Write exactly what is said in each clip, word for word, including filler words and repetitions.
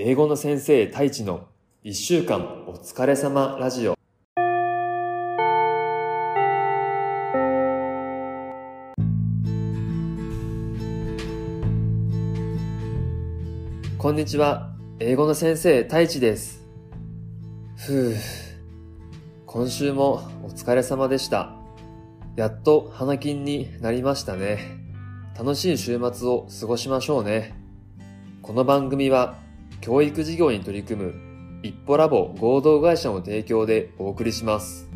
英語の先生太一のいっしゅうかんお疲れ様ラジオ。こんにちは、英語の先生太一です。ふう、今週もお疲れ様でした。やっと花金になりましたね。楽しい週末を過ごしましょうね。この番組は教育事業に取り組む一歩ラボ合同会社の提供でお送りします。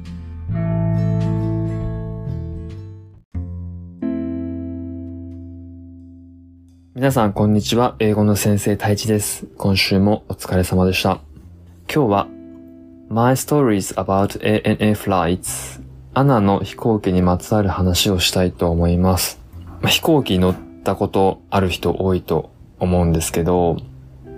皆さんこんにちは、英語の先生太一です。今週もお疲れ様でした。今日は My Stories about エーエヌエー Flights エーエヌエー の飛行機にまつわる話をしたいと思います。飛行機に乗ったことある人多いと思うんですけど、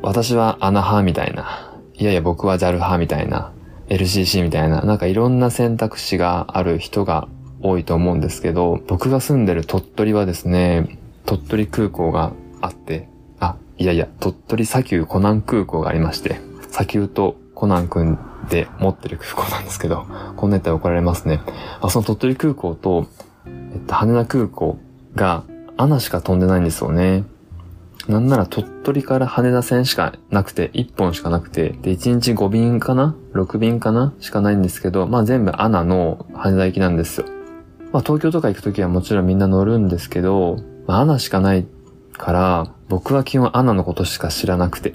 私は エーエヌエー 派みたいな、いやいや僕は ジャル 派みたいな、 エルシーシー みたいな、なんかいろんな選択肢がある人が多いと思うんですけど、僕が住んでる鳥取はですね、鳥取空港があって、あ、いやいや、鳥取砂丘コナン空港がありまして、砂丘とコナンくんで持ってる空港なんですけど、こんなやったら怒られますね。あ、その鳥取空港と、えっと、羽田空港がエーエヌエーしか飛んでないんですよね。なんなら鳥取から羽田線しかなくて、いっぽんしかなくて、で、いちにちごびんかな ?ろく 便かなしかないんですけど、まあ全部エーエヌエーの羽田行きなんですよ。まあ東京とか行くときはもちろんみんな乗るんですけど、まあエーエヌエーしかないから、僕は基本エーエヌエーのことしか知らなくて。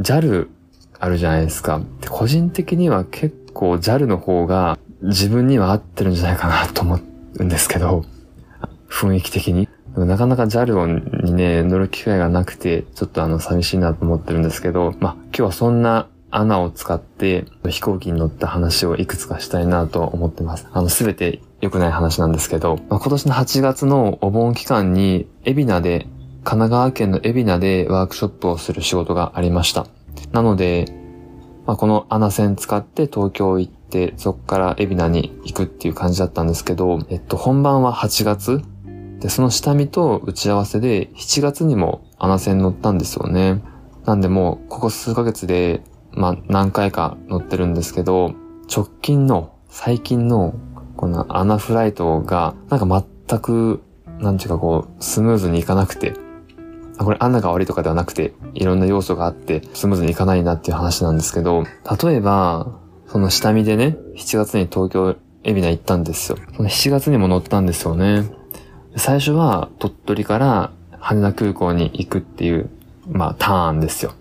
ジャル あるじゃないですか。で、個人的には結構 ジャル の方が自分には合ってるんじゃないかなと思うんですけど、雰囲気的に。なかなか ジャル にね、乗る機会がなくて、ちょっとあの寂しいなと思ってるんですけど、まあ、今日はそんなエーエヌエーを使って飛行機に乗った話をいくつかしたいなと思ってます。あの、すべて良くない話なんですけど、まあ、今年のはちがつのお盆期間に、海老名で、神奈川県の海老名でワークショップをする仕事がありました。なので、まあ、このエーエヌエー線使って東京行って、そこから海老名に行くっていう感じだったんですけど、えっと、本番ははちがつで、その下見と打ち合わせでしちがつにもエーエヌエー線乗ったんですよね。なんでもうここ数ヶ月で、まあ何回か乗ってるんですけど、直近の最近のこのエーエヌエーフライトがなんか全くなんていうかこうスムーズにいかなくて、これエーエヌエーが悪いとかではなくていろんな要素があってスムーズにいかないなっていう話なんですけど、例えばその下見でね、しちがつに東京海老名行ったんですよ。そのしちがつにも乗ったんですよね。最初は鳥取から羽田空港に行くっていう、まあターンですよ。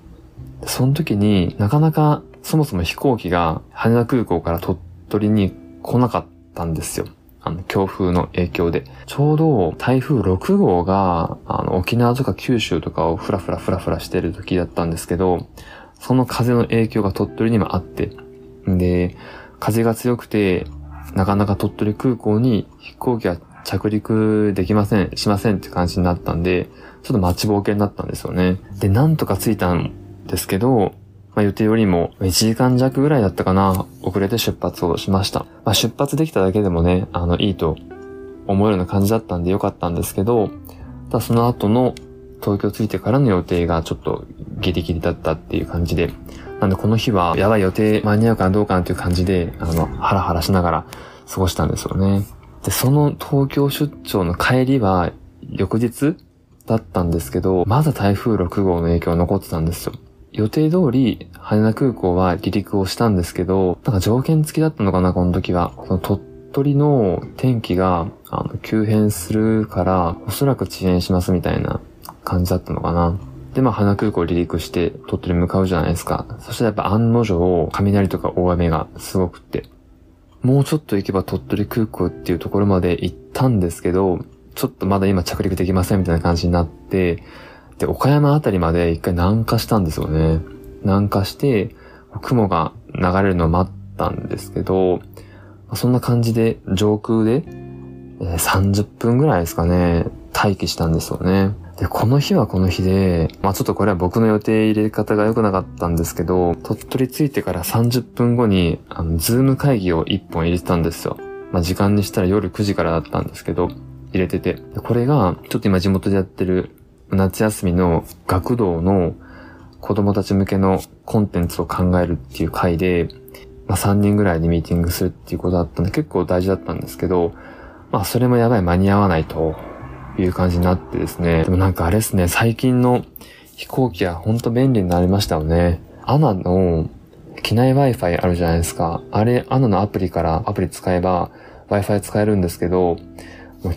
その時になかなかそもそも飛行機が羽田空港から鳥取に来なかったんですよ。あの、強風の影響で。ちょうど台風ろくごうがあの沖縄とか九州とかをフラフラフラフラしてる時だったんですけど、その風の影響が鳥取にもあって、で、風が強くてなかなか鳥取空港に飛行機が着陸できません、しませんって感じになったんで、ちょっと待ちぼうけになったんですよね。で、なんとか着いたんですけど、まあ、予定よりもいちじかんじゃくぐらいだったかな、遅れて出発をしました。まあ、出発できただけでもね、あの、いいと思えるような感じだったんでよかったんですけど、ただその後の東京着いてからの予定がちょっとギリギリだったっていう感じで、なんでこの日はやばい予定間に合うかなどうかなっていう感じで、あの、ハラハラしながら過ごしたんですよね。で、その東京出張の帰りは翌日だったんですけど、まだ台風ろくごうの影響残ってたんですよ。予定通り羽田空港は離陸をしたんですけど、なんか条件付きだったのかな、この時は。その鳥取の天気があの急変するから、おそらく遅延しますみたいな感じだったのかな。で、まあ羽田空港離陸して鳥取に向かうじゃないですか。そしたらやっぱ案の定、雷とか大雨がすごくって。もうちょっと行けば鳥取空港っていうところまで行ったんですけど、ちょっとまだ今着陸できませんみたいな感じになって、で、岡山あたりまで一回南下したんですよね。南下して、雲が流れるのを待ったんですけど、そんな感じで上空でさんじゅっぷんぐらいですかね、待機したんですよね。で、この日はこの日で、まあちょっとこれは僕の予定入れ方が良くなかったんですけど、鳥取着いてからさんじゅっぷんごに、あの、ズーム会議をいっぽん入れてたんですよ。まあ時間にしたら夜くじからだったんですけど、入れてて。これが、ちょっと今地元でやってる夏休みの学童の、子供たち向けのコンテンツを考えるっていう回で、まあさんにんぐらいでミーティングするっていうことだったんで結構大事だったんですけど、まあそれもやばい間に合わないという感じになってですね。でもなんかあれですね、最近の飛行機はほんと便利になりましたよね。エーエヌエー の機内 Wi-Fi あるじゃないですか。あれ エーエヌエー のアプリからアプリ使えば Wi-Fi 使えるんですけど、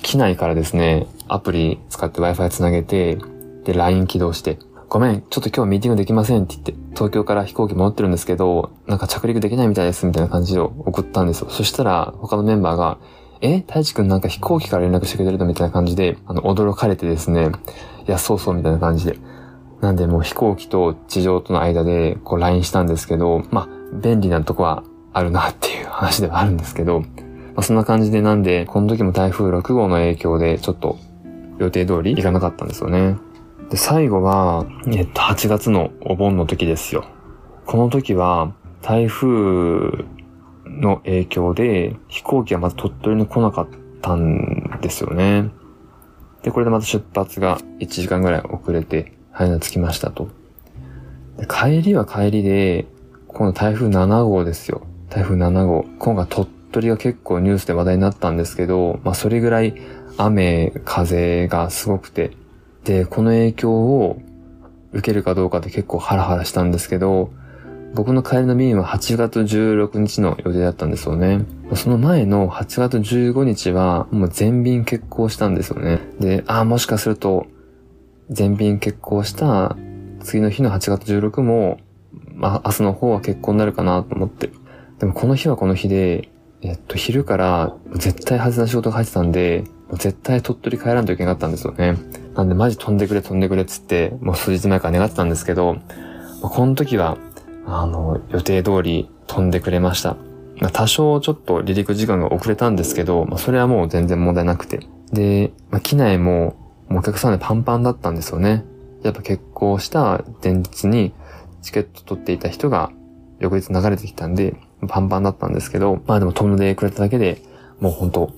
機内からですね、アプリ使って Wi-Fi つなげて、で ライン 起動して、ごめん、ちょっと今日ミーティングできませんって言って、東京から飛行機戻ってるんですけど、なんか着陸できないみたいですみたいな感じを送ったんですよ。そしたら他のメンバーが、え、太一くんなんか飛行機から連絡してくれるのみたいな感じで、あの、驚かれてですね、いや、そうそうみたいな感じで。なんでもう飛行機と地上との間でこう ライン したんですけど、まあ、便利なとこはあるなっていう話ではあるんですけど、まあ、そんな感じでなんで、この時も台風ろく号の影響でちょっと予定通り行かなかったんですよね。で最後は、えっと、はちがつのお盆の時ですよ。この時は、台風の影響で、飛行機がまず鳥取に来なかったんですよね。で、これでまた出発がいちじかんぐらい遅れて、羽田着きましたと。で帰りは帰りで、今度台風なな号ですよ。台風なな号。今回鳥取が結構ニュースで話題になったんですけど、まあそれぐらい雨、風がすごくて、で、この影響を受けるかどうかって結構ハラハラしたんですけど、僕の帰りの便ははちがつじゅうろくにちの予定だったんですよね。その前のはちがつじゅうごにちはもう全便欠航したんですよね。で、ああ、もしかすると全便欠航した次の日のはちがつじゅうろくも、まあ明日の方は欠航になるかなと思って。でもこの日はこの日で、えっと昼から絶対外れな仕事が入ってたんで、絶対鳥取帰らんといけなかったんですよね。なんでマジ飛んでくれ飛んでくれっつって、もう数日前から願ってたんですけど、この時は、あの、予定通り飛んでくれました。多少ちょっと離陸時間が遅れたんですけど、まあ、それはもう全然問題なくて。で、まあ、機内も、もうお客さんでパンパンだったんですよね。やっぱ欠航した前日にチケット取っていた人が翌日流れてきたんで、パンパンだったんですけど、まあでも飛んでくれただけで、もう本当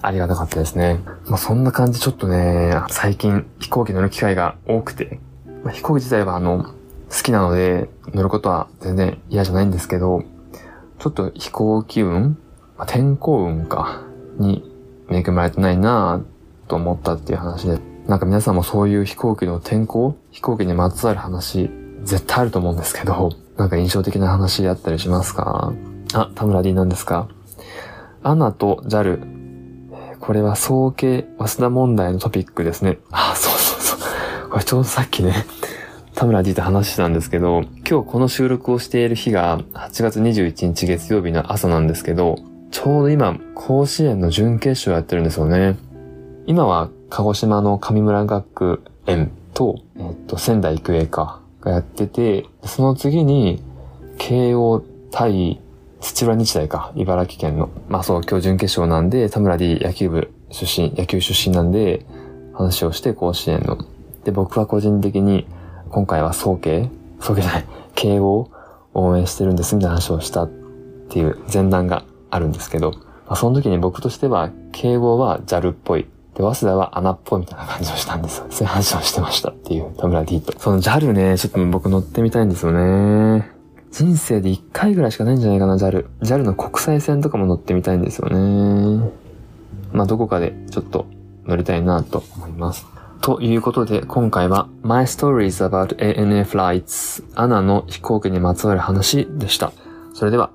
ありがたかったですね。まあそんな感じちょっとね、最近飛行機乗る機会が多くて、まあ、飛行機自体はあの好きなので乗ることは全然嫌じゃないんですけど、ちょっと飛行機運、まあ、天候運かに恵まれてないなぁと思ったっていう話で、なんか皆さんもそういう飛行機の天候、飛行機にまつわる話絶対あると思うんですけど、なんか印象的な話あったりしますか？あ、田村 D なんですか？ エーエヌエー と ジャル、これは早慶早稲田問題のトピックですね。あ、そうそうそう。これちょうどさっきね、田村 D と話してたんですけど、今日この収録をしている日がはちがつにじゅういちにち月曜日の朝なんですけど、ちょうど今、甲子園の準決勝やってるんですよね。今は鹿児島の神村学園と、えっと、仙台育英か、がやってて、その次に、慶応対、土浦日大か、茨城県の。まあそう、今日準決勝なんで、田村 D 野球部出身、野球出身なんで、話をして甲子園の。で、僕は個人的に、今回は早慶、早慶じゃない、慶応を応援してるんですみたいな話をしたっていう前段があるんですけど、まあその時に僕としては、慶応は ジャル っぽい。で、早稲田は エーエヌエー っぽいみたいな感じをしたんですよ。そういう話をしてましたっていう田村 D と。その ジャル ね、ちょっと僕乗ってみたいんですよね。人生で一回ぐらいしかないんじゃないかな、ジャル。ジャル の国際線とかも乗ってみたいんですよね。まあ、どこかでちょっと乗りたいなと思います。ということで、今回は My Stories About エーエヌエー Flights エーエヌエー の飛行機にまつわる話でした。それでは。